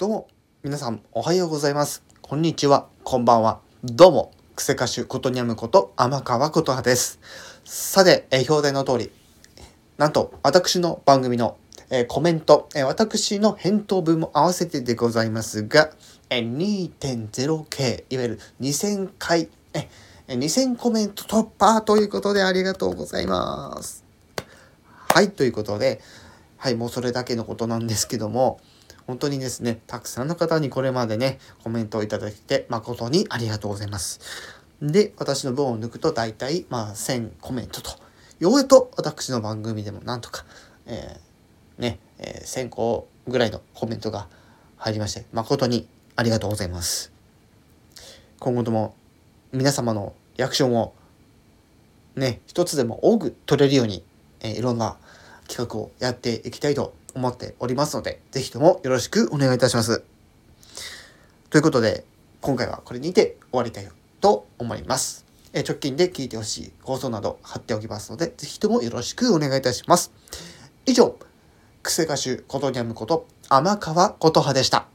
どうも皆さんおはようございます、こんにちは、こんばんは。どうもクセ歌手ことにゃむこと天川ことはです。さて、表題の通り、なんと私の番組のコメント、私の返答文も合わせてでございますが、2.0K いわゆる2000回2000コメント突破ということで、ありがとうございます。はい、ということで、はい、もうそれだけのことなんですけども、本当にですね、たくさんの方にこれまでねコメントをいただいて誠にありがとうございます。で、私の分を抜くとだいたい1000コメントと、ようやと私の番組でもなんとか、1000個ぐらいのコメントが入りまして、誠にありがとうございます。今後とも皆様のリアクションをね、一つでも多く取れるように、いろんな企画をやっていきたいと思っておりますので、ぜひともよろしくお願いいたします。ということで、今回はこれにて終わりたいと思います。直近で聞いてほしい放送など貼っておきますので、ぜひともよろしくお願いいたします。以上、クセ歌手ことにゃむこと天川琴葉でした。